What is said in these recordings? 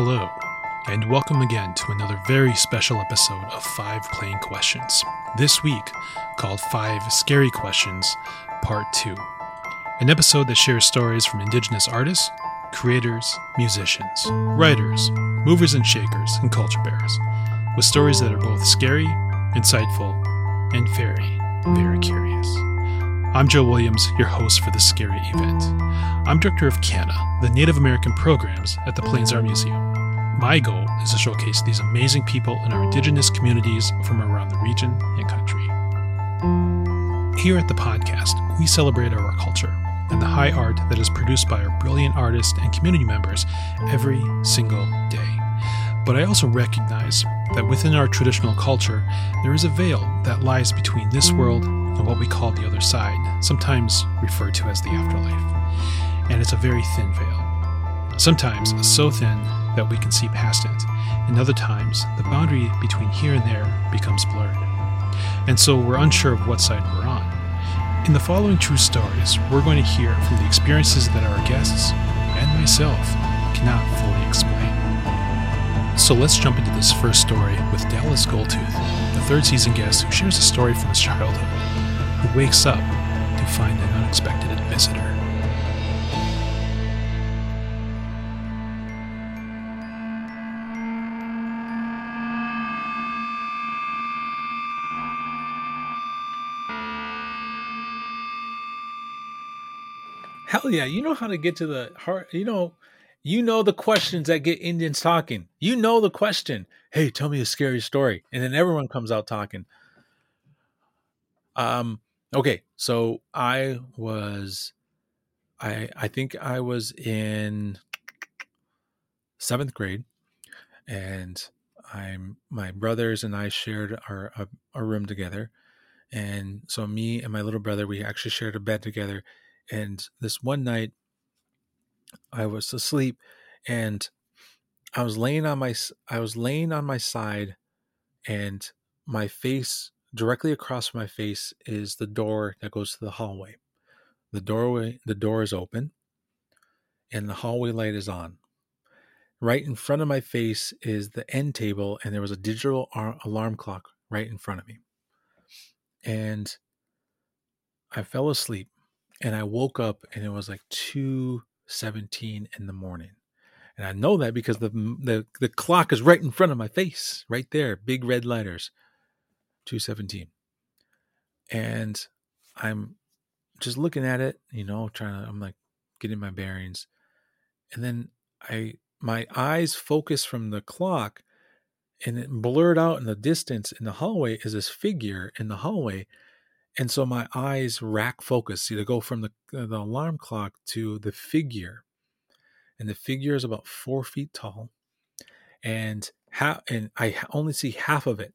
Hello, and welcome again to another very special episode of 5 Plain Questions, this week called 5 Scary Questions, Part 2, an episode that shares stories from Indigenous artists, creators, musicians, writers, movers and shakers, and culture bearers, with stories that are both scary, insightful, and very, very curious. I'm Joe Williams, your host for this scary event. I'm director of Kanna, the Native American programs at the Plains Art Museum. My goal is to showcase these amazing people in our indigenous communities from around the region and country. Here at the podcast, we celebrate our culture and the high art that is produced by our brilliant artists and community members every single day. But I also recognize that within our traditional culture, there is a veil that lies between this world and what we call the other side, sometimes referred to as the afterlife. And it's a very thin veil. Sometimes it's so thin that we can see past it, and other times the boundary between here and there becomes blurred. And so we're unsure of what side we're on. In the following true stories, we're going to hear from the experiences that our guests and myself cannot fully explain. So let's jump into this first story with Dallas Goldtooth, the third season guest who shares a story from his childhood, who wakes up to find an unexpected visitor. Hell yeah, you know how to get to the heart, you know the questions that get Indians talking. You know the question. Hey, tell me a scary story. And then everyone comes out talking. Okay, so I think I was in 7th grade, and my brothers and I shared our room together. And so me and my little brother, we actually shared a bed together. And this one night, I was asleep, and I was laying on my side, and my face, directly across from my face, is the door that goes to the hallway. The door is open, and the hallway light is on. Right in front of my face is the end table, and there was a digital alarm clock right in front of me. And I fell asleep, and I woke up, and it was like 2:17 in the morning. And I know that because the clock is right in front of my face, right there, big red letters, 2:17. And I'm just looking at it, I'm like getting my bearings. And then my eyes focus from the clock, and it blurred out in the distance in the hallway is this figure in the hallway. And so my eyes rack focus. See, they go from the alarm clock to the figure. And the figure is about 4 feet tall. And I only see half of it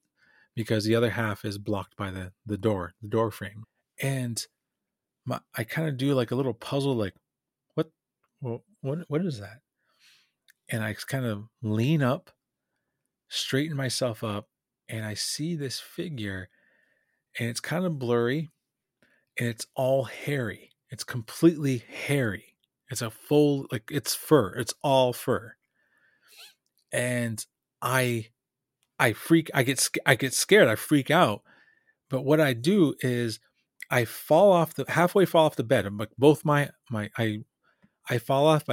because the other half is blocked by the door frame. And I kind of do like a little puzzle, like, what is that? And I kind of lean up, straighten myself up, and I see this figure. And it's kind of blurry, and it's all hairy. It's completely hairy. It's a full, like, it's fur. It's all fur. And I get scared. I freak out. But what I do is I halfway fall off the bed. I'm like, both I fall off.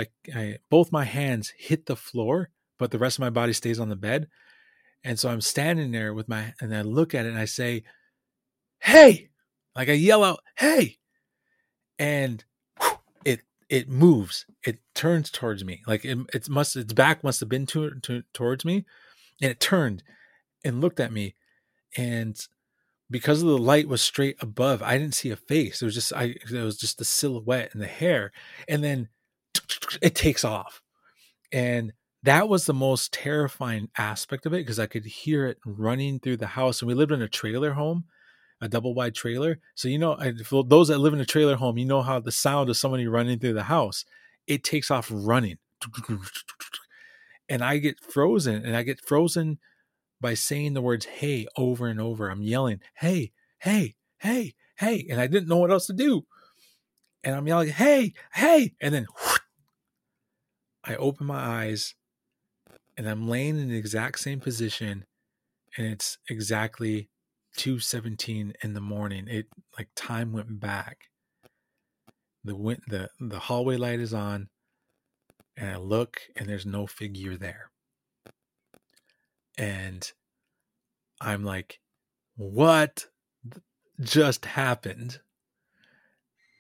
Both my hands hit the floor, but the rest of my body stays on the bed. And so I'm standing there and I look at it and I say, "Hey!" Like I yell out, "Hey!" And whew, it moves. It turns towards me. Like its back must have been towards me, and it turned and looked at me. And because of the light was straight above, I didn't see a face. It was just the silhouette and the hair. And then it takes off. And that was the most terrifying aspect of it because I could hear it running through the house. And we lived in a trailer home. A double-wide trailer. So, for those that live in a trailer home, you know how the sound of somebody running through the house, it takes off running. And I get frozen by saying the words, "Hey," over and over. I'm yelling, "Hey, hey, hey, hey." And I didn't know what else to do. And I'm yelling, "Hey, hey." And then whoosh, I open my eyes and I'm laying in the exact same position, and it's exactly 2:17 in the morning. It like time went back. The hallway light is on, and I look, and there's no figure there. And I'm like, what just happened?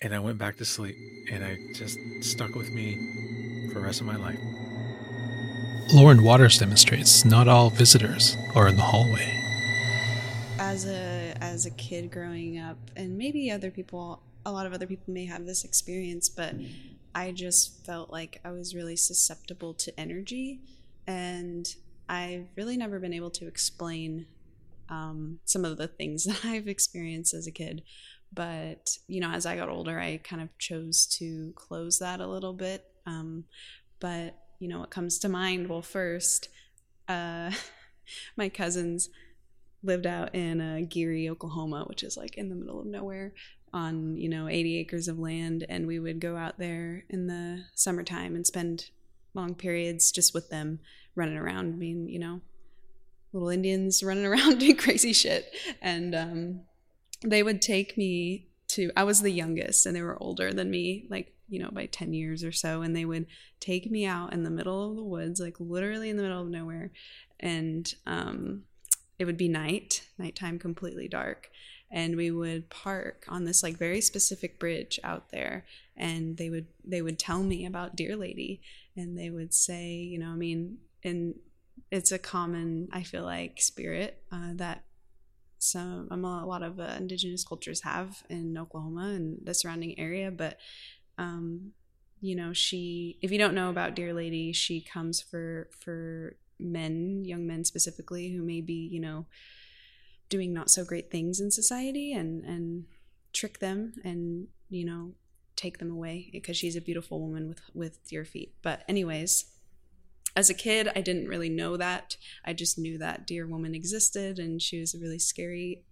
And I went back to sleep, and I just stuck with me for the rest of my life. Lauren Waters demonstrates not all visitors are in the hallway. As a kid growing up, and maybe other people, a lot of other people may have this experience, but I just felt like I was really susceptible to energy, and I've really never been able to explain some of the things that I've experienced as a kid. But, you know, as I got older, I kind of chose to close that a little bit. But, you know, what comes to mind? Well, first, my cousins lived out in Geary, Oklahoma, which is like in the middle of nowhere, on, you know, 80 acres of land, and we would go out there in the summertime and spend long periods just with them running around, being, you know, little Indians running around doing crazy shit. And they would take me to, I was the youngest and they were older than me, like, you know, by 10 years or so, and they would take me out in the middle of the woods, like literally in the middle of nowhere, and it would be nighttime, completely dark. And we would park on this like very specific bridge out there, and they would tell me about Deer Lady, and they would say, you know, I mean, and it's a common, I feel like, spirit that a lot of indigenous cultures have in Oklahoma and the surrounding area. But, you know, she, if you don't know about Deer Lady, she comes for men, young men specifically, who may be, you know, doing not so great things in society, and trick them and, you know, take them away, because she's a beautiful woman with deer feet. But anyways, as a kid, I didn't really know that. I just knew that deer woman existed, and she was a really scary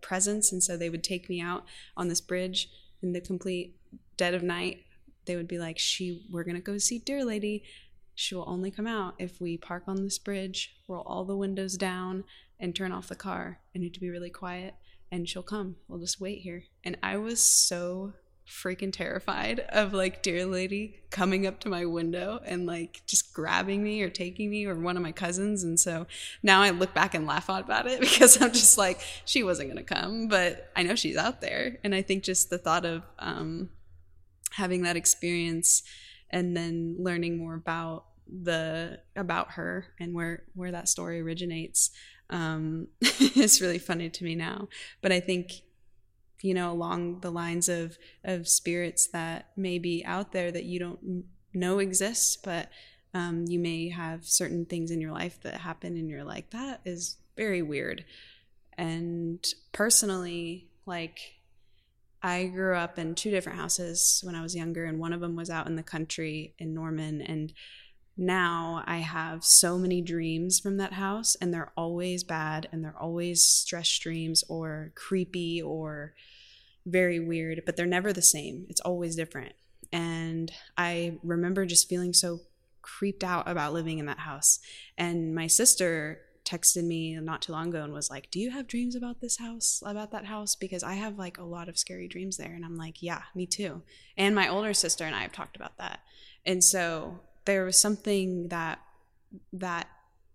presence. And so they would take me out on this bridge in the complete dead of night. They would be like, we're going to go see Deer Lady. She will only come out if we park on this bridge, roll all the windows down, and turn off the car. I need to be really quiet, and she'll come. We'll just wait here. And I was so freaking terrified of like Deer Lady coming up to my window and like just grabbing me or taking me or one of my cousins. And so now I look back and laugh about it, because I'm just like, she wasn't gonna come, but I know she's out there. And I think just the thought of having that experience and then learning more about her and where that story originates, it's really funny to me now. But I think, you know, along the lines of spirits that may be out there that you don't know exist, but you may have certain things in your life that happen, and you're like, that is very weird. And personally, like, I grew up in two different houses when I was younger, and one of them was out in the country in Norman, and now I have so many dreams from that house, and they're always bad, and they're always stress dreams or creepy or very weird, but they're never the same. It's always different. And I remember just feeling so creeped out about living in that house. And my sister texted me not too long ago and was like, do you have dreams about this house, about that house? Because I have like a lot of scary dreams there. And I'm like, yeah, me too. And my older sister and I have talked about that. And so there was something that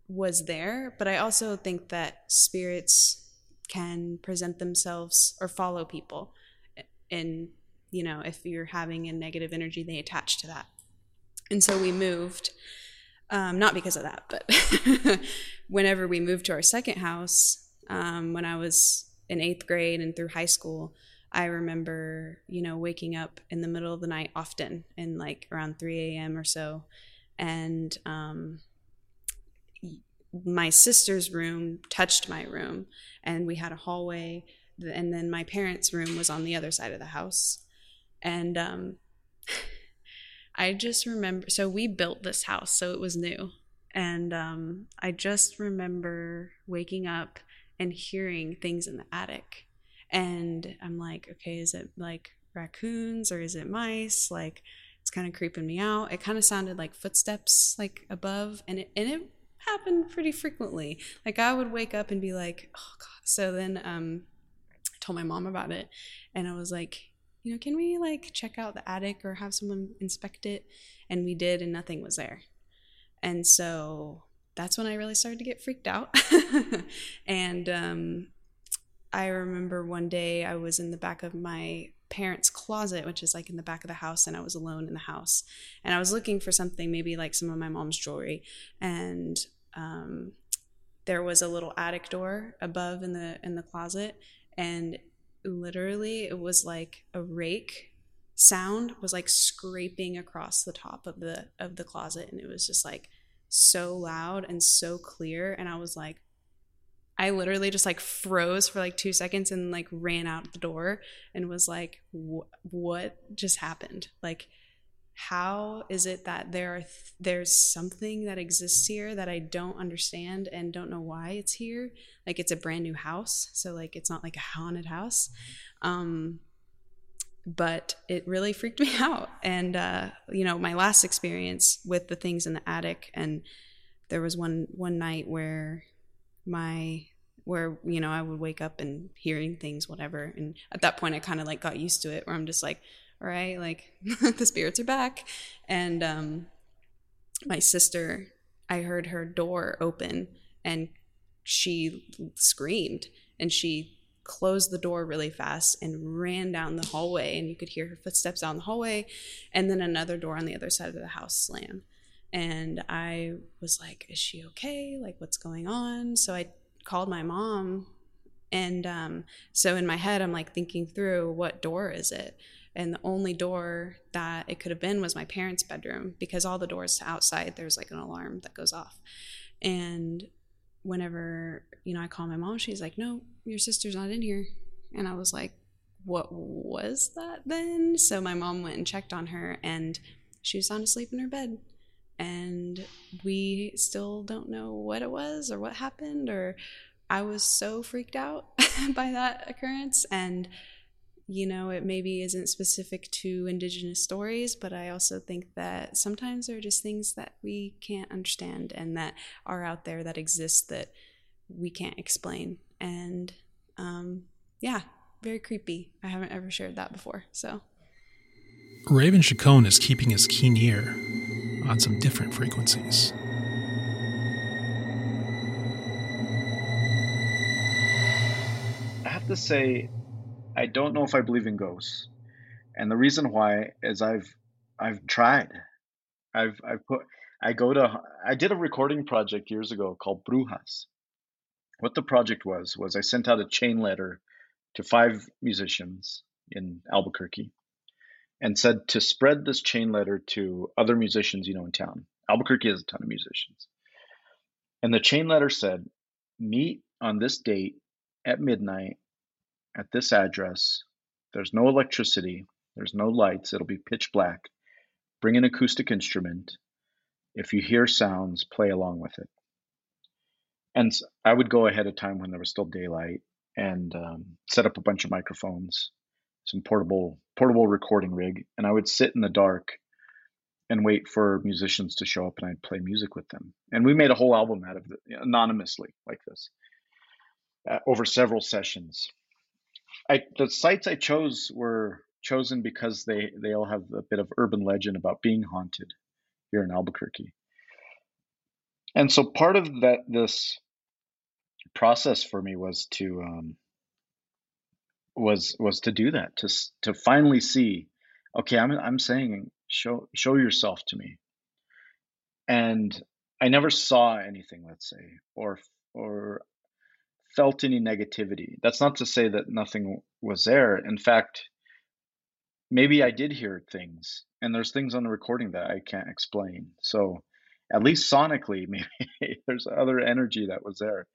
was there, but I also think that spirits can present themselves or follow people. And, you know, if you're having a negative energy, they attach to that. And so we moved, not because of that, but whenever we moved to our second house, when I was in 8th grade and through high school, I remember, you know, waking up in the middle of the night often, and like around 3 a.m. or so. And my sister's room touched my room, and we had a hallway, and then my parents' room was on the other side of the house. And I just remember, so we built this house, so it was new. And I just remember waking up and hearing things in the attic. And I'm like, okay, is it like raccoons or is it mice? Like, it's kind of creeping me out. It kind of sounded like footsteps, like above, and it happened pretty frequently. Like I would wake up and be like, oh God. So then I told my mom about it, and I was like, you know, can we like check out the attic or have someone inspect it? And we did, and nothing was there. And so that's when I really started to get freaked out. And I remember one day I was in the back of my parents' closet, which is like in the back of the house, and I was alone in the house, and I was looking for something, maybe like some of my mom's jewelry, and there was a little attic door above in the closet, and literally it was like a rake sound was like scraping across the top of the closet, and it was just like so loud and so clear, and I was like, I literally just like froze for like 2 seconds and like ran out the door and was like, what just happened? Like, how is it that there's something that exists here that I don't understand and don't know why it's here? Like, it's a brand new house, so like it's not like a haunted house, but it really freaked me out. And you know, my last experience with the things in the attic, and there was one night where you know, I would wake up and hearing things, whatever, and at that point I kind of like got used to it, where I'm just like, all right, like the spirits are back. And my sister, I heard her door open and she screamed, and she closed the door really fast and ran down the hallway, and you could hear her footsteps down the hallway, and then another door on the other side of the house slam. And I was like, is she okay? Like, what's going on? So I called my mom, and so in my head I'm like thinking through, what door is it? And the only door that it could have been was my parents' bedroom, because all the doors to outside, there's like an alarm that goes off. And whenever, you know, I call my mom, she's like, no, your sister's not in here. And I was like, what was that then? So my mom went and checked on her, and she was sound asleep in her bed. And we still don't know what it was or what happened, or I was so freaked out by that occurrence. And, you know, it maybe isn't specific to Indigenous stories, but I also think that sometimes there are just things that we can't understand and that are out there that exist that we can't explain. And yeah, very creepy. I haven't ever shared that before, so. Raven Chacon is keeping his keen ear on some different frequencies. I have to say, I don't know if I believe in ghosts. And the reason why is I've tried. I did a recording project years ago called Brujas. What the project was I sent out a chain letter to 5 musicians in Albuquerque, and said to spread this chain letter to other musicians, you know, in town. Albuquerque has a ton of musicians. And the chain letter said, meet on this date at midnight at this address. There's no electricity. There's no lights. It'll be pitch black. Bring an acoustic instrument. If you hear sounds, play along with it. And I would go ahead of time when there was still daylight and set up a bunch of microphones, some portable recording rig, and I would sit in the dark and wait for musicians to show up, and I'd play music with them. And we made a whole album out of it, anonymously, like this, over several sessions. The sites I chose were chosen because they all have a bit of urban legend about being haunted here in Albuquerque. And so part of this process for me was to to do that, to finally see, okay, I'm saying, show yourself to me. And I never saw anything, let's say, or felt any negativity. That's not to say that nothing was there. In fact, maybe I did hear things, and there's things on the recording that I can't explain. So at least sonically, maybe there's other energy that was there.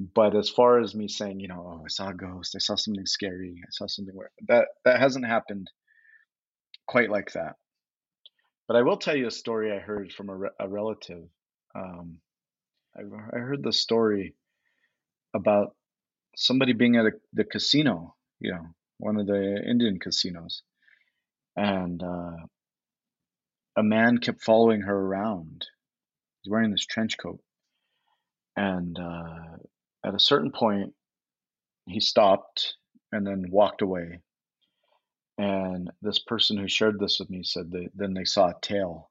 But as far as me saying, you know, oh, I saw a ghost, I saw something scary, I saw something weird, that hasn't happened quite like that. But I will tell you a story I heard from a relative. I heard the story about somebody being at the casino, you know, one of the Indian casinos. And a man kept following her around. He's wearing this trench coat. And at a certain point, he stopped and then walked away. And this person who shared this with me said that then they saw a tail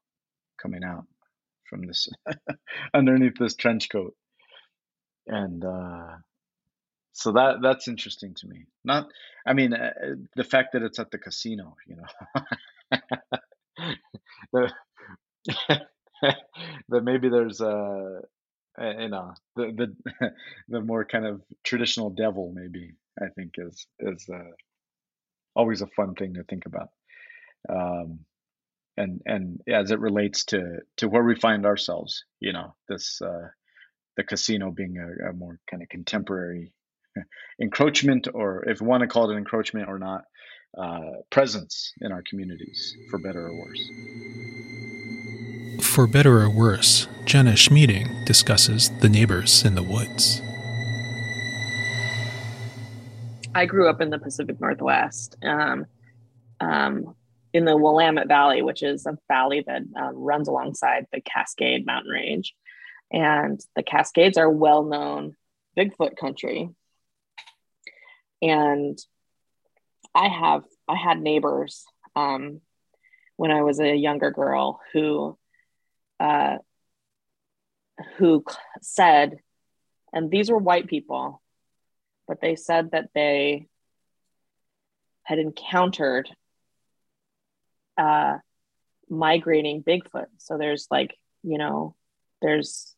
coming out from this underneath this trench coat. And so that's interesting to me. Not, I mean, the fact that it's at the casino, you know, that maybe there's the more kind of traditional devil, maybe, I think is always a fun thing to think about. And as it relates to where we find ourselves, you know, this, the casino being a more kind of contemporary encroachment, or if you want to call it an encroachment or not, presence in our communities, for better or worse. For better or worse, Jenna Schmieding discusses the neighbors in the woods. I grew up in the Pacific Northwest, in the Willamette Valley, which is a valley that runs alongside the Cascade Mountain Range. And the Cascades are well-known Bigfoot country. And I had neighbors when I was a younger girl who said, and these were white people, but they said that they had encountered migrating Bigfoot. So there's like, you know, there's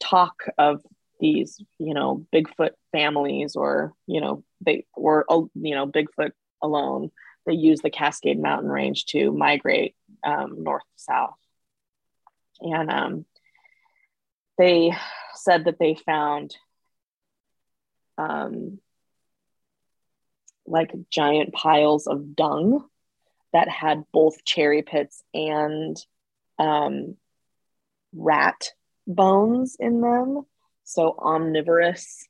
talk of these, you know, Bigfoot families, or, you know, they, or, you know, Bigfoot alone. They use the Cascade Mountain Range to migrate north to south. And they said that they found like giant piles of dung that had both cherry pits and rat bones in them. So omnivorous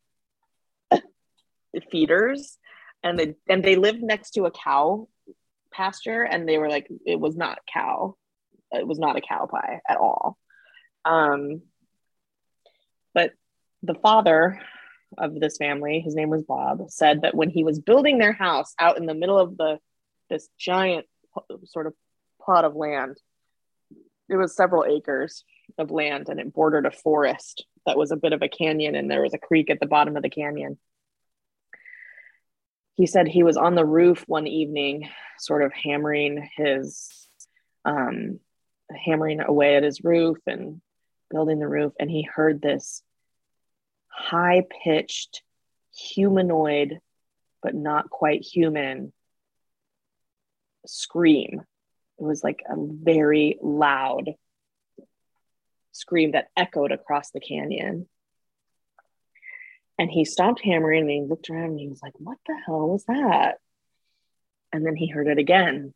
feeders. And they lived next to a cow pasture, and they were like, it was not cow. It was not a cow pie at all. But the father of this family, his name was Bob, said that when he was building their house out in the middle of this giant sort of plot of land, it was several acres of land, and it bordered a forest that was a bit of a canyon, and there was a creek at the bottom of the canyon. He said he was on the roof one evening, sort of hammering away at his roof and building the roof, and he heard this high-pitched, humanoid, but not quite human, scream. It was like a very loud scream that echoed across the canyon. And he stopped hammering, and he looked around, and he was like, what the hell was that? And then he heard it again,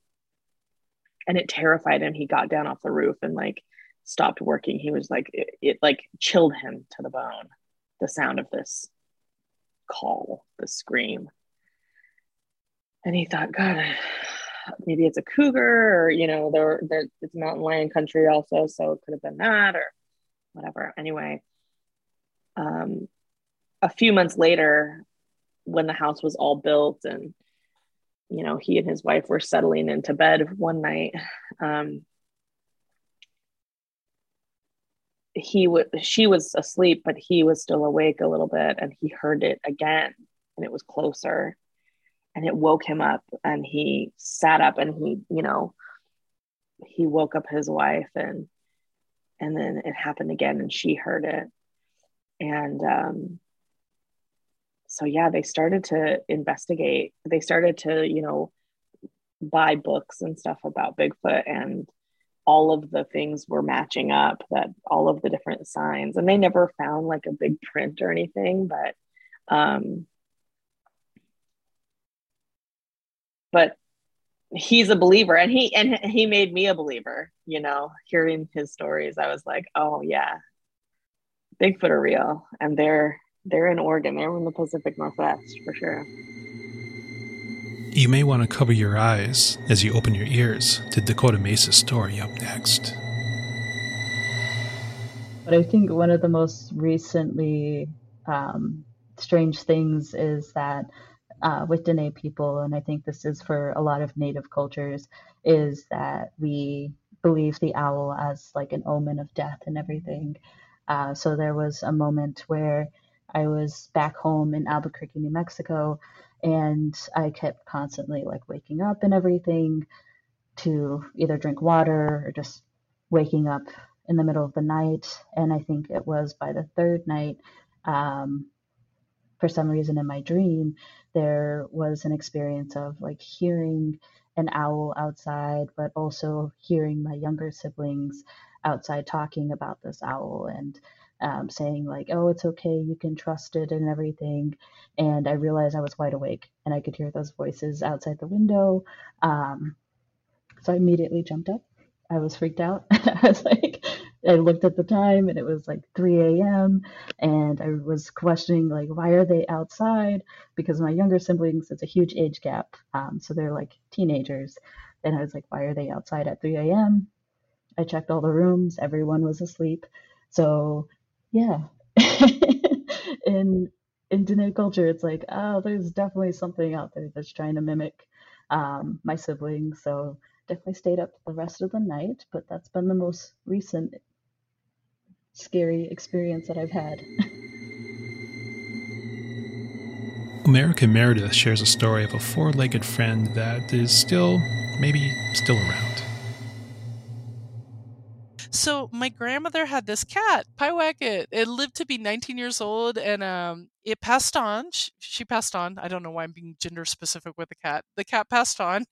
and it terrified him. He got down off the roof and like stopped working. He was like, it like chilled him to the bone, the sound of this call, the scream. And he thought, God, maybe it's a cougar, or, you know, it's mountain lion country also, so it could have been that or whatever. Anyway, a few months later, when the house was all built and, you know, he and his wife were settling into bed one night, she was asleep, but he was still awake a little bit, and he heard it again, and it was closer. And it woke him up, and he sat up, and he, you know, he woke up his wife, and then it happened again, and she heard it. And so, yeah, they started to investigate. They started to, you know, buy books and stuff about Bigfoot, and all of the things were matching up, that all of the different signs, and they never found like a big print or anything, but he's a believer, and he made me a believer, you know, hearing his stories. I was like, oh yeah, Bigfoot are real. And they're in Oregon. They're in the Pacific Northwest for sure. You may want to cover your eyes as you open your ears to Dakota Mesa's story up next. But I think one of the most recently strange things is that with Diné people, and I think this is for a lot of Native cultures, is that we believe the owl as like an omen of death and everything. So there was a moment where I was back home in Albuquerque, New Mexico, and I kept constantly like waking up and everything to either drink water or just waking up in the middle of the night. And I think it was by the third night, for some reason in my dream, there was an experience of like hearing an owl outside, but also hearing my younger siblings outside talking about this owl and saying like, oh, it's okay, you can trust it and everything. And I realized I was wide awake and I could hear those voices outside the window. So I immediately jumped up. I was freaked out. I was like, I looked at the time and it was like 3 a.m. and I was questioning like, why are they outside? Because my younger siblings, it's a huge age gap. So they're like teenagers. And I was like, why are they outside at 3 a.m.? I checked all the rooms. Everyone was asleep. So yeah, in Diné culture, it's like, oh, there's definitely something out there that's trying to mimic my siblings. So definitely stayed up the rest of the night, but that's been the most recent scary experience that I've had. American Meredith shares a story of a four-legged friend that is still around. So my grandmother had this cat, Pyewacket. It lived to be 19 years old, and it passed on. She passed on. I don't know why I'm being gender specific with the cat. The cat passed on.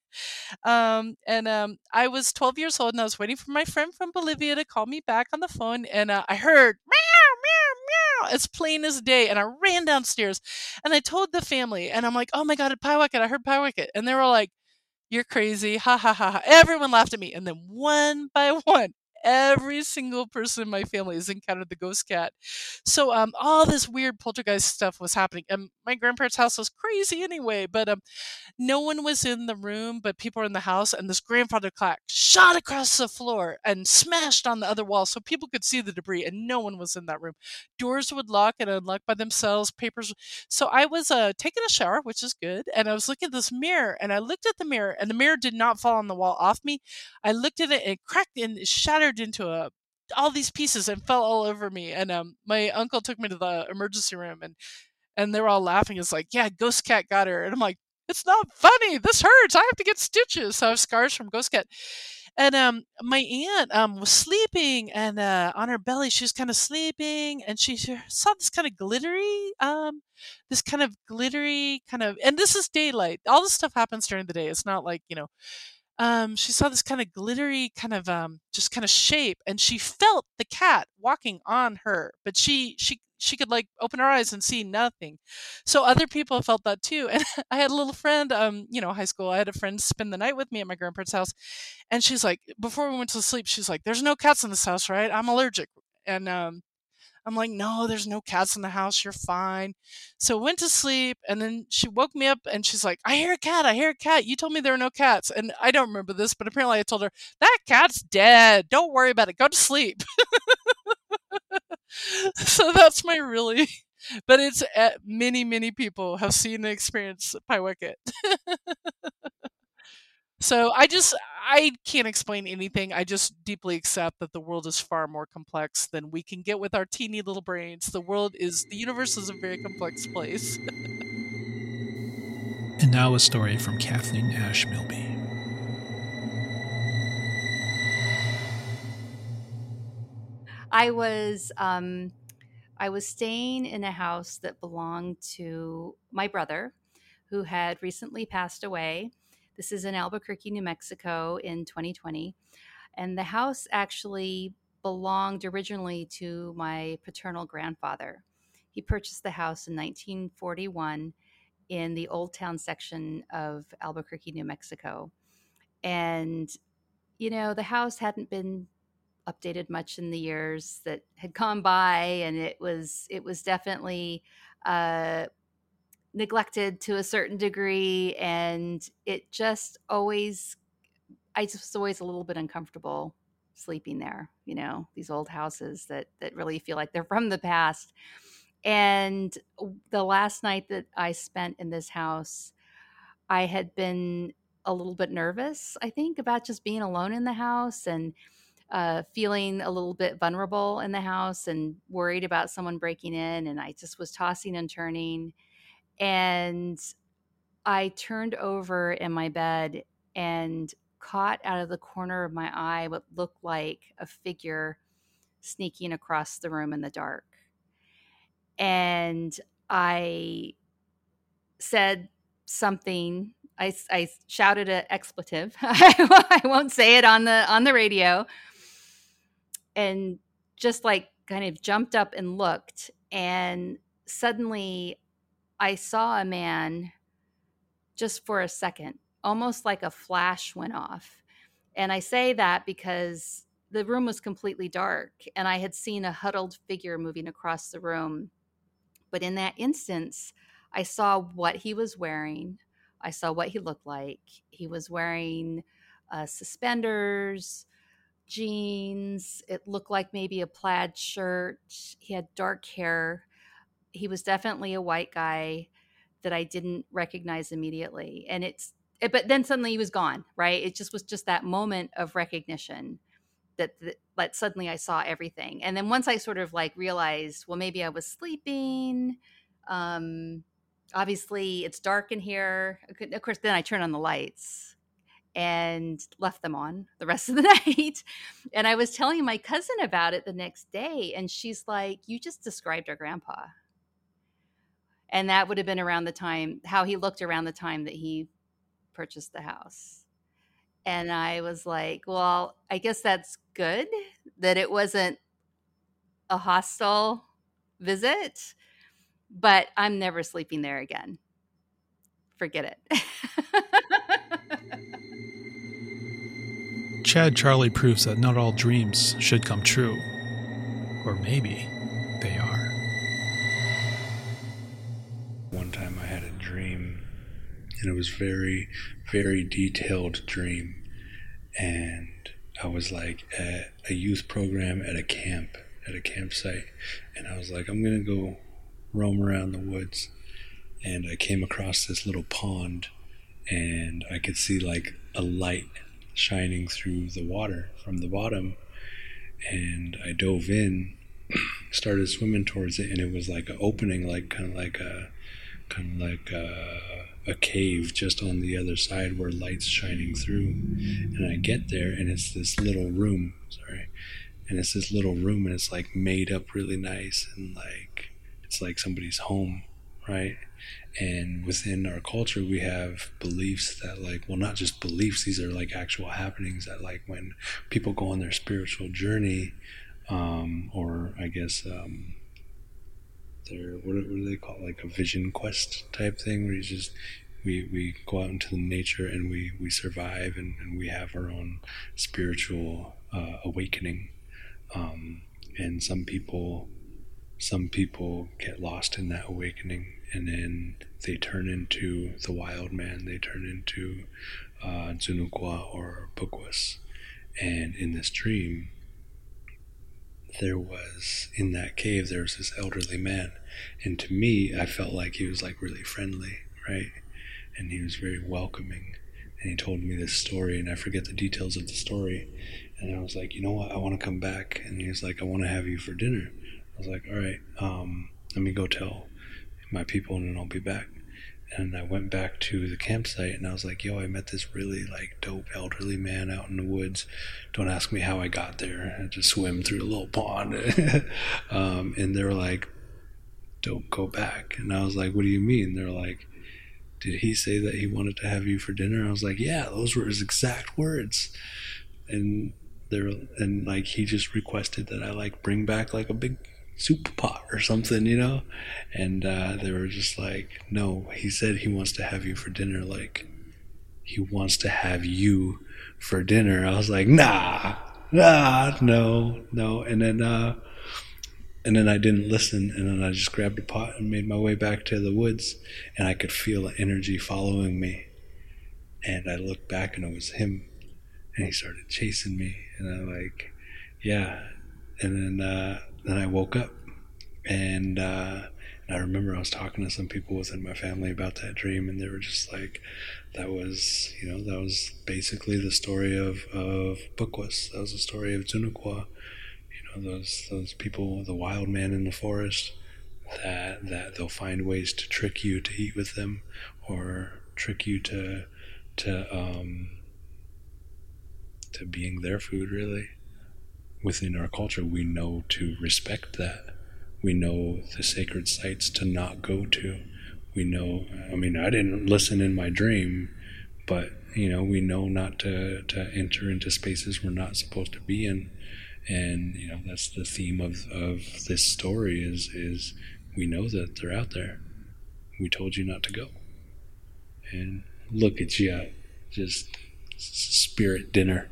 And I was 12 years old, and I was waiting for my friend from Bolivia to call me back on the phone, and I heard, meow, meow, meow, as plain as day, and I ran downstairs, and I told the family, and I'm like, oh my God, Pyewacket, I heard Pyewacket. And they were like, you're crazy, ha, ha, ha, ha. Everyone laughed at me, and then one by one, every single person in my family has encountered the ghost cat. So all this weird poltergeist stuff was happening. And my grandparents' house was crazy anyway, but no one was in the room, but people were in the house. And this grandfather clock shot across the floor and smashed on the other wall so people could see the debris, and no one was in that room. Doors would lock and unlock by themselves, papers. So I was taking a shower, which is good. And I was looking at this mirror, and I looked at the mirror, and the mirror did not fall on the wall off me. I looked at it, and it cracked and it shattered into all these pieces and fell all over me. And my uncle took me to the emergency room, and they were all laughing. It's like, yeah, ghost cat got her. And I'm like, it's not funny. This hurts. I have to get stitches. So I have scars from ghost cat. And my aunt was sleeping, and on her belly, she was kind of sleeping, and she saw this kind of glittery, and this is daylight. All this stuff happens during the day. It's not like, she saw this kind of glittery kind of shape, and she felt the cat walking on her, but she could like open her eyes and see nothing. So other people felt that too. And I had a little friend, high school, I had a friend spend the night with me at my grandparents' house. And she's like, before we went to sleep, she's like, there's no cats in this house, right? I'm allergic. And, I'm like, no, there's no cats in the house. You're fine. So went to sleep, and then she woke me up, and she's like, I hear a cat. You told me there were no cats. And I don't remember this, but apparently I told her, that cat's dead. Don't worry about it. Go to sleep. So that's my really, but it's many, many people have seen and experienced Pyewacket. So I can't explain anything. I just deeply accept that the world is far more complex than we can get with our teeny little brains. The universe is a very complex place. And now a story from Kathleen Ashmilby. I was staying in a house that belonged to my brother, who had recently passed away. This is in Albuquerque, New Mexico in 2020. And the house actually belonged originally to my paternal grandfather. He purchased the house in 1941 in the Old Town section of Albuquerque, New Mexico. And, the house hadn't been updated much in the years that had gone by. And it was definitely neglected to a certain degree, and it just always, it's always a little bit uncomfortable sleeping there, you know, these old houses that really feel like they're from the past. And the last night that I spent in this house, I had been a little bit nervous, I think, about just being alone in the house and feeling a little bit vulnerable in the house and worried about someone breaking in. And I just was tossing and turning. And I turned over in my bed and caught out of the corner of my eye what looked like a figure sneaking across the room in the dark. And I said something. I shouted an expletive. I won't say it on the radio. And just like kind of jumped up and looked. And suddenly I saw a man just for a second, almost like a flash went off. And I say that because the room was completely dark and I had seen a huddled figure moving across the room. But in that instance, I saw what he was wearing. I saw what he looked like. He was wearing suspenders, jeans. It looked like maybe a plaid shirt. He had dark hair. He was definitely a white guy that I didn't recognize immediately. And but then suddenly he was gone, right? It just was just that moment of recognition that suddenly I saw everything. And then once I sort of like realized, well, maybe I was sleeping. Obviously it's dark in here. Of course, then I turned on the lights and left them on the rest of the night. And I was telling my cousin about it the next day. And she's like, you just described our grandpa. And that would have been around the time, how he looked around the time that he purchased the house. And I was like, well, I guess that's good that it wasn't a hostile visit, but I'm never sleeping there again. Forget it. Chad Charlie proves that not all dreams should come true, or maybe they are. One time I had a dream, and it was very, very detailed dream. And I was like at a youth program at a campsite. And I was like, I'm going to go roam around the woods. And I came across this little pond, and I could see like a light shining through the water from the bottom. And I dove in, started swimming towards it, and it was like an opening, like kind of like a cave just on the other side where light's shining through. And I get there, and it's this little room, and it's like made up really nice, and like it's like somebody's home, right? And within our culture, we have beliefs that like, well, not just beliefs, these are like actual happenings that like when people go on their spiritual journey, or I guess what do they call it? Like a vision quest type thing where you just we go out into the nature and we survive and we have our own spiritual awakening. And some people get lost in that awakening, and then they turn into the wild man. They turn into Zunukwa or Bukwus. And in this dream, in that cave, there was this elderly man. And to me, I felt like he was like really friendly, right? And he was very welcoming. And he told me this story, and I forget the details of the story. And I was like, you know what? I want to come back. And he was like, I want to have you for dinner. I was like, all right, let me go tell my people and then I'll be back. And I went back to the campsite, and I was like, yo, I met this really like dope elderly man out in the woods. Don't ask me how I got there. I just swam through a little pond. And they were like, don't go back. And I was like, what do you mean? They're like, did he say that he wanted to have you for dinner? I was like, yeah, those were his exact words. And like he just requested that I like bring back like a big soup pot or something, you know? And they were just like, no, he said he wants to have you for dinner. Like, he wants to have you for dinner. I was like, no. And then And then I didn't listen, and then I just grabbed a pot and made my way back to the woods, and I could feel the energy following me. And I looked back, and it was him, and he started chasing me, and I'm like, yeah. And then I woke up, and I remember I was talking to some people within my family about that dream, and they were just like, that was basically the story of Bukwus. That was the story of Zunukwa. Those people, the wild man in the forest, that they'll find ways to trick you to eat with them, or trick you to being their food. Really, within our culture, we know to respect that. We know the sacred sites to not go to. We know. I mean, I didn't listen in my dream, but we know not to enter into spaces we're not supposed to be in. And that's the theme of this story is we know that they're out there. We told you not to go. And look at you, just spirit dinner.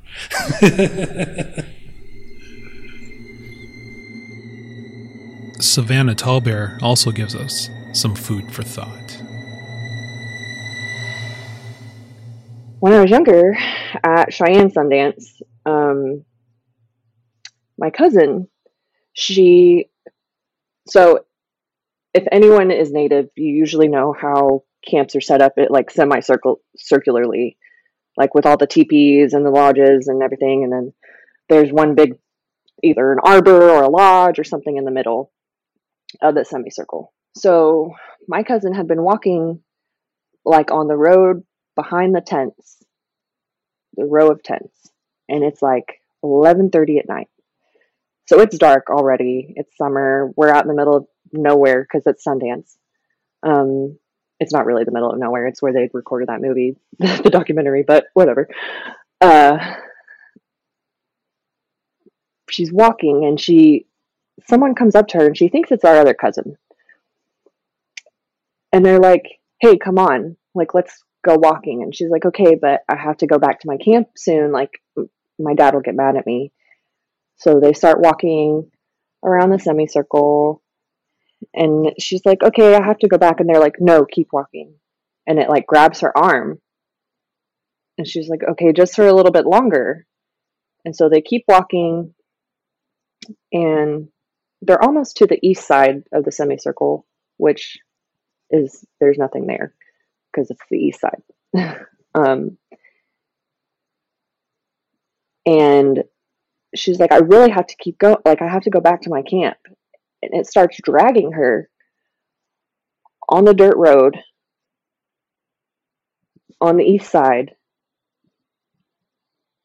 Savannah TallBear also gives us some food for thought. When I was younger at Cheyenne Sundance, my cousin, so if anyone is Native, you usually know how camps are set up at like semi-circularly, like with all the teepees and the lodges and everything. And then there's one big, either an arbor or a lodge or something in the middle of the semicircle. So my cousin had been walking like on the road behind the tents, the row of tents. And it's like 11:30 at night. So it's dark already. It's summer. We're out in the middle of nowhere because it's Sundance. It's not really the middle of nowhere. It's where they'd recorded that movie, the documentary, but whatever. She's walking and someone comes up to her and she thinks it's our other cousin. And they're like, hey, come on. Like, let's go walking. And she's like, okay, but I have to go back to my camp soon. Like, my dad will get mad at me. So they start walking around the semicircle and she's like, okay, I have to go back. And they're like, no, keep walking. And it like grabs her arm and she's like, okay, just for a little bit longer. And so they keep walking and they're almost to the east side of the semicircle, which is, there's nothing there because it's the east side. And she's like, I really have to keep going. Like, I have to go back to my camp. And it starts dragging her on the dirt road on the east side.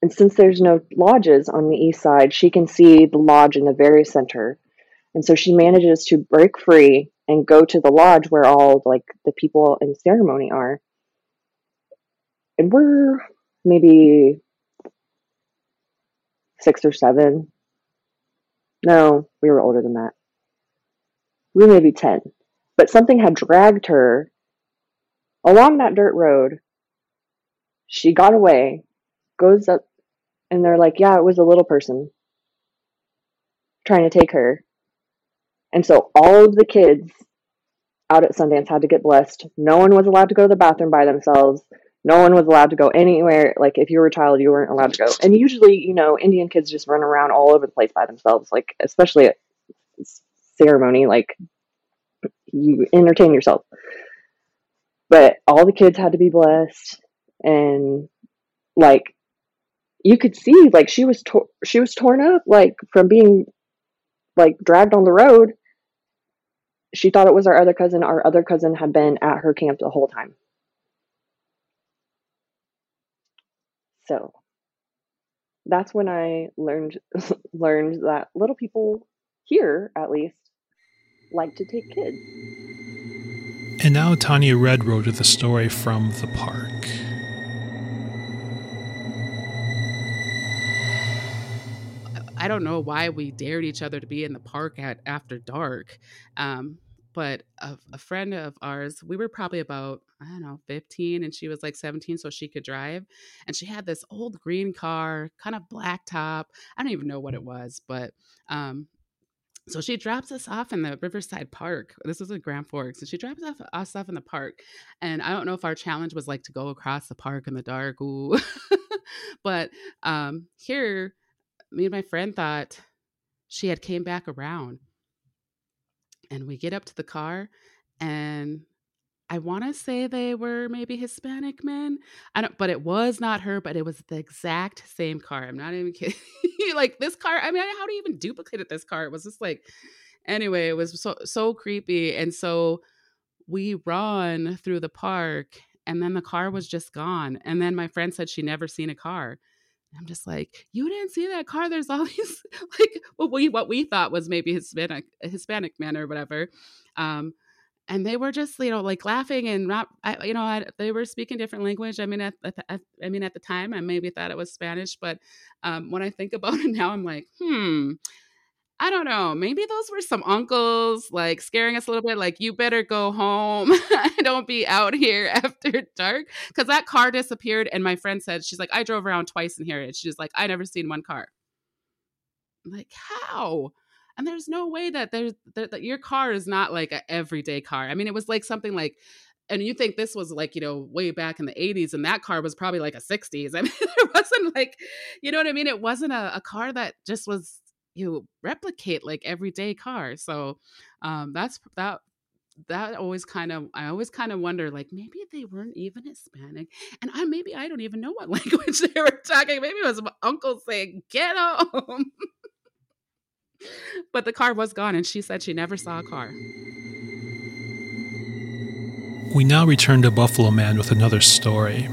And since there's no lodges on the east side, she can see the lodge in the very center. And so she manages to break free and go to the lodge where all, like, the people in ceremony are. And we're maybe 6 or 7. No, we were older than that. We were maybe 10. But something had dragged her along that dirt road. She got away, goes up, and they're like, yeah, it was a little person trying to take her. And so all of the kids out at Sundance had to get blessed. No one was allowed to go to the bathroom by themselves. No one was allowed to go anywhere. Like, if you were a child, you weren't allowed to go. And usually, Indian kids just run around all over the place by themselves. Like, especially at ceremony, like, you entertain yourself. But all the kids had to be blessed. And, like, you could see, like, she was torn up, like, from being, like, dragged on the road. She thought it was our other cousin. Our other cousin had been at her camp the whole time. So that's when I learned that little people here, at least, like to take kids. And now Tanya Red wrote the story from the park. I don't know why we dared each other to be in the park after dark, but a friend of ours, we were probably about, 15, and she was like 17, so she could drive. And she had this old green car, kind of black top. I don't even know what it was, but So she drops us off in the Riverside Park. This was in Grand Forks. And she drops us off in the park. And I don't know if our challenge was like to go across the park in the dark. Ooh. But here, me and my friend thought she had came back around. And we get up to the car, and I want to say they were maybe Hispanic men. But it was not her, but it was the exact same car. I'm not even kidding. Like this car, I mean, how do you even duplicate it? This car, it was just like, anyway, it was so creepy. And so we run through the park, and then the car was just gone. And then my friend said she never seen a car. I'm just like, you didn't see that car. There's all these, like, what we thought was maybe Hispanic men or whatever. And they were just, you know, like laughing and not, they were speaking different language. I mean, at the time, I maybe thought it was Spanish, but when I think about it now, I'm like, I don't know. Maybe those were some uncles, like scaring us a little bit. Like, you better go home. Don't be out here after dark. Because that car disappeared, and my friend said, she's like, I drove around twice in here, and she's like, I never seen one car. I'm like, how? And there's no way that that your car is not like an everyday car. I mean, it was like something like, and you think this was like, you know, way back in the 80s, and that car was probably like a 60s. I mean, it wasn't like, you know what I mean? It wasn't a car that just was, you replicate like everyday car. So that I always kind of wonder, like, maybe they weren't even Hispanic, and maybe I don't even know what language they were talking. Maybe it was my uncle saying, get home. But the car was gone, and she said she never saw a car. We now return to Buffalo Man with another story,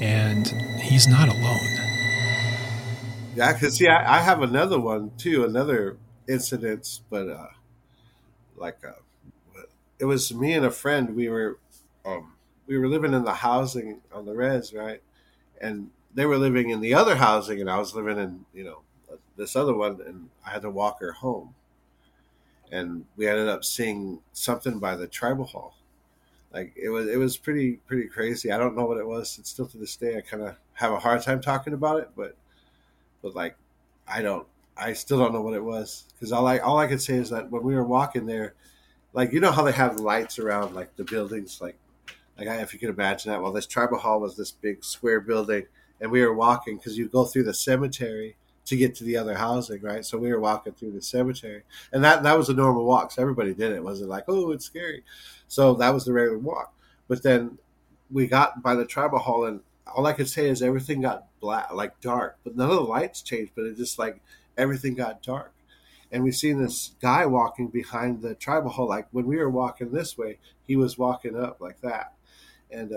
and he's not alone. Yeah, because see, I have another one too, another incident, but it was me and a friend. We were living in the housing on the res, right? And they were living in the other housing, and I was living in, you know, this other one, and I had to walk her home. And we ended up seeing something by the tribal hall. Like, it was pretty crazy. I don't know what it was. It's still to this day, I kind of have a hard time talking about it, but like, I still don't know what it was. Because all I could say is that when we were walking there, like, you know how they have lights around, like, the buildings, like if you could imagine that. Well, this tribal hall was this big square building, and we were walking, because you go through the cemetery to get to the other housing, right? So we were walking through the cemetery, and that was a normal walk. So everybody did it. It wasn't like, oh, it's scary. So that was the regular walk. But then we got by the tribal hall, and all I could say is everything got black, like dark, but none of the lights changed, but it just, like, everything got dark. And we seen this guy walking behind the tribal hall. Like, when we were walking this way, he was walking up like that. And,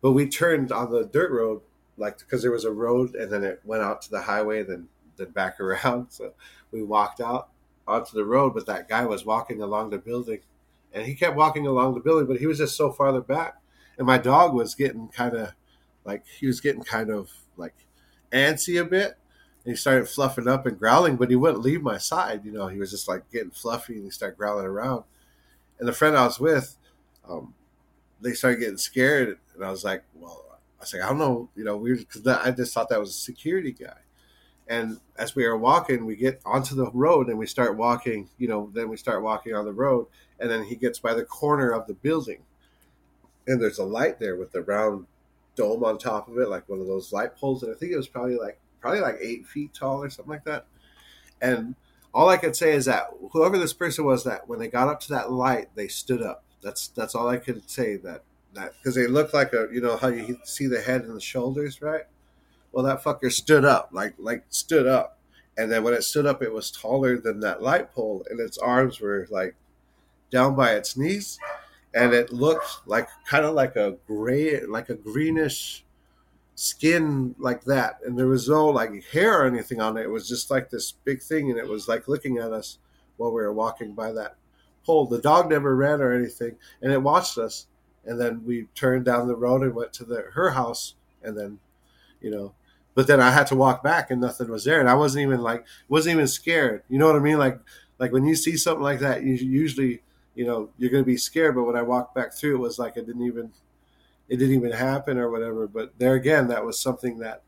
but we turned on the dirt road, like, because there was a road, and then it went out to the highway, then back around. So we walked out onto the road, but that guy was walking along the building, and he kept walking along the building, but he was just so farther back. And my dog was getting kind of, like, he was getting kind of, like, antsy a bit, and he started fluffing up and growling, but he wouldn't leave my side. You know, he was just, like, getting fluffy, and he started growling around. And the friend I was with, they started getting scared, and I was like, well, I don't know, you know, weird, because I just thought that was a security guy. And as we were walking, we get onto the road, and we start walking, you know, then we start walking on the road, and then he gets by the corner of the building, and there's a light there with the round dome on top of it, like one of those light poles, and I think it was probably like 8 feet tall or something like that. And all I could say is that whoever this person was, that when they got up to that light, they stood up. That's all I could say, that because they looked like a, you know how you see the head and the shoulders, right? Well, that fucker stood up, like stood up, and then when it stood up, it was taller than that light pole, and its arms were like down by its knees. And it looked like kind of like a gray, like a greenish skin like that. And there was no like hair or anything on it. It was just like this big thing. And it was like looking at us while we were walking by that pole. The dog never ran or anything. And it watched us. And then we turned down the road and went to her house. And then, you know, but then I had to walk back, and nothing was there. And I wasn't even scared. You know what I mean? Like when you see something like that, you usually, you know, you're going to be scared. But when I walked back through, it was like it didn't even happen or whatever. But there again, that was something that,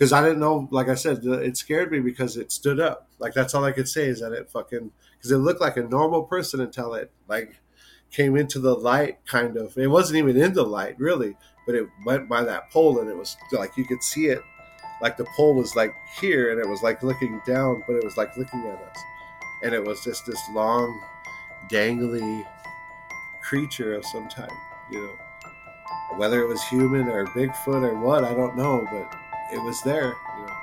because I didn't know, like I said, it scared me because it stood up. Like, that's all I could say is that it fucking, because it looked like a normal person until it, like, came into the light, kind of. It wasn't even in the light, really, but it went by that pole, and it was, like, you could see it. Like, the pole was, like, here, and it was, like, looking down, but it was, like, looking at us. And it was just this long, dangly creature of some type, you know. Whether it was human or Bigfoot or what, I don't know, but it was there, you know.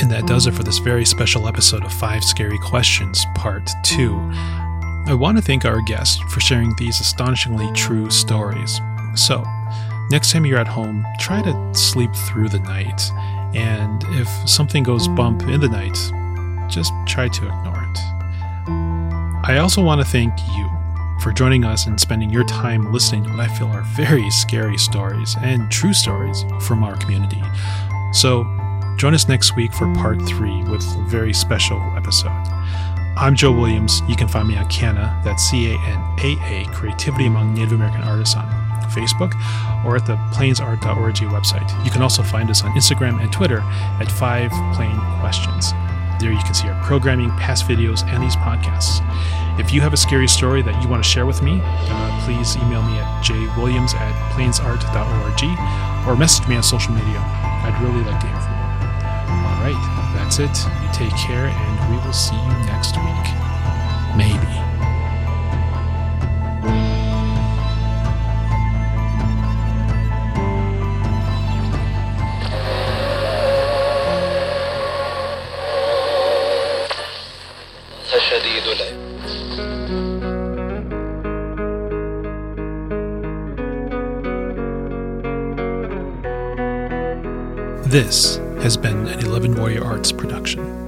And that does it for this very special episode of 5 Scary Questions, Part 2. I want to thank our guest for sharing these astonishingly true stories. So, next time you're at home, try to sleep through the night. And if something goes bump in the night, just try to ignore it. I also want to thank you for joining us and spending your time listening to what I feel are very scary stories and true stories from our community. So, join us next week for part 3 with a very special episode. I'm Joe Williams. You can find me on Kanna, that's C-A-N-A-A, Creativity Among Native American Artists on Facebook, or at the plainsart.org website. You can also find us on Instagram and Twitter at 5PlainQuestions. There you can see our programming, past videos, and these podcasts. If you have a scary story that you want to share with me, please email me at jwilliams@plainsart.org or message me on social media. I'd really like to hear from you. All right, that's it. You take care, and we will see you next week. Maybe. This has been an 11 Warrior Arts production.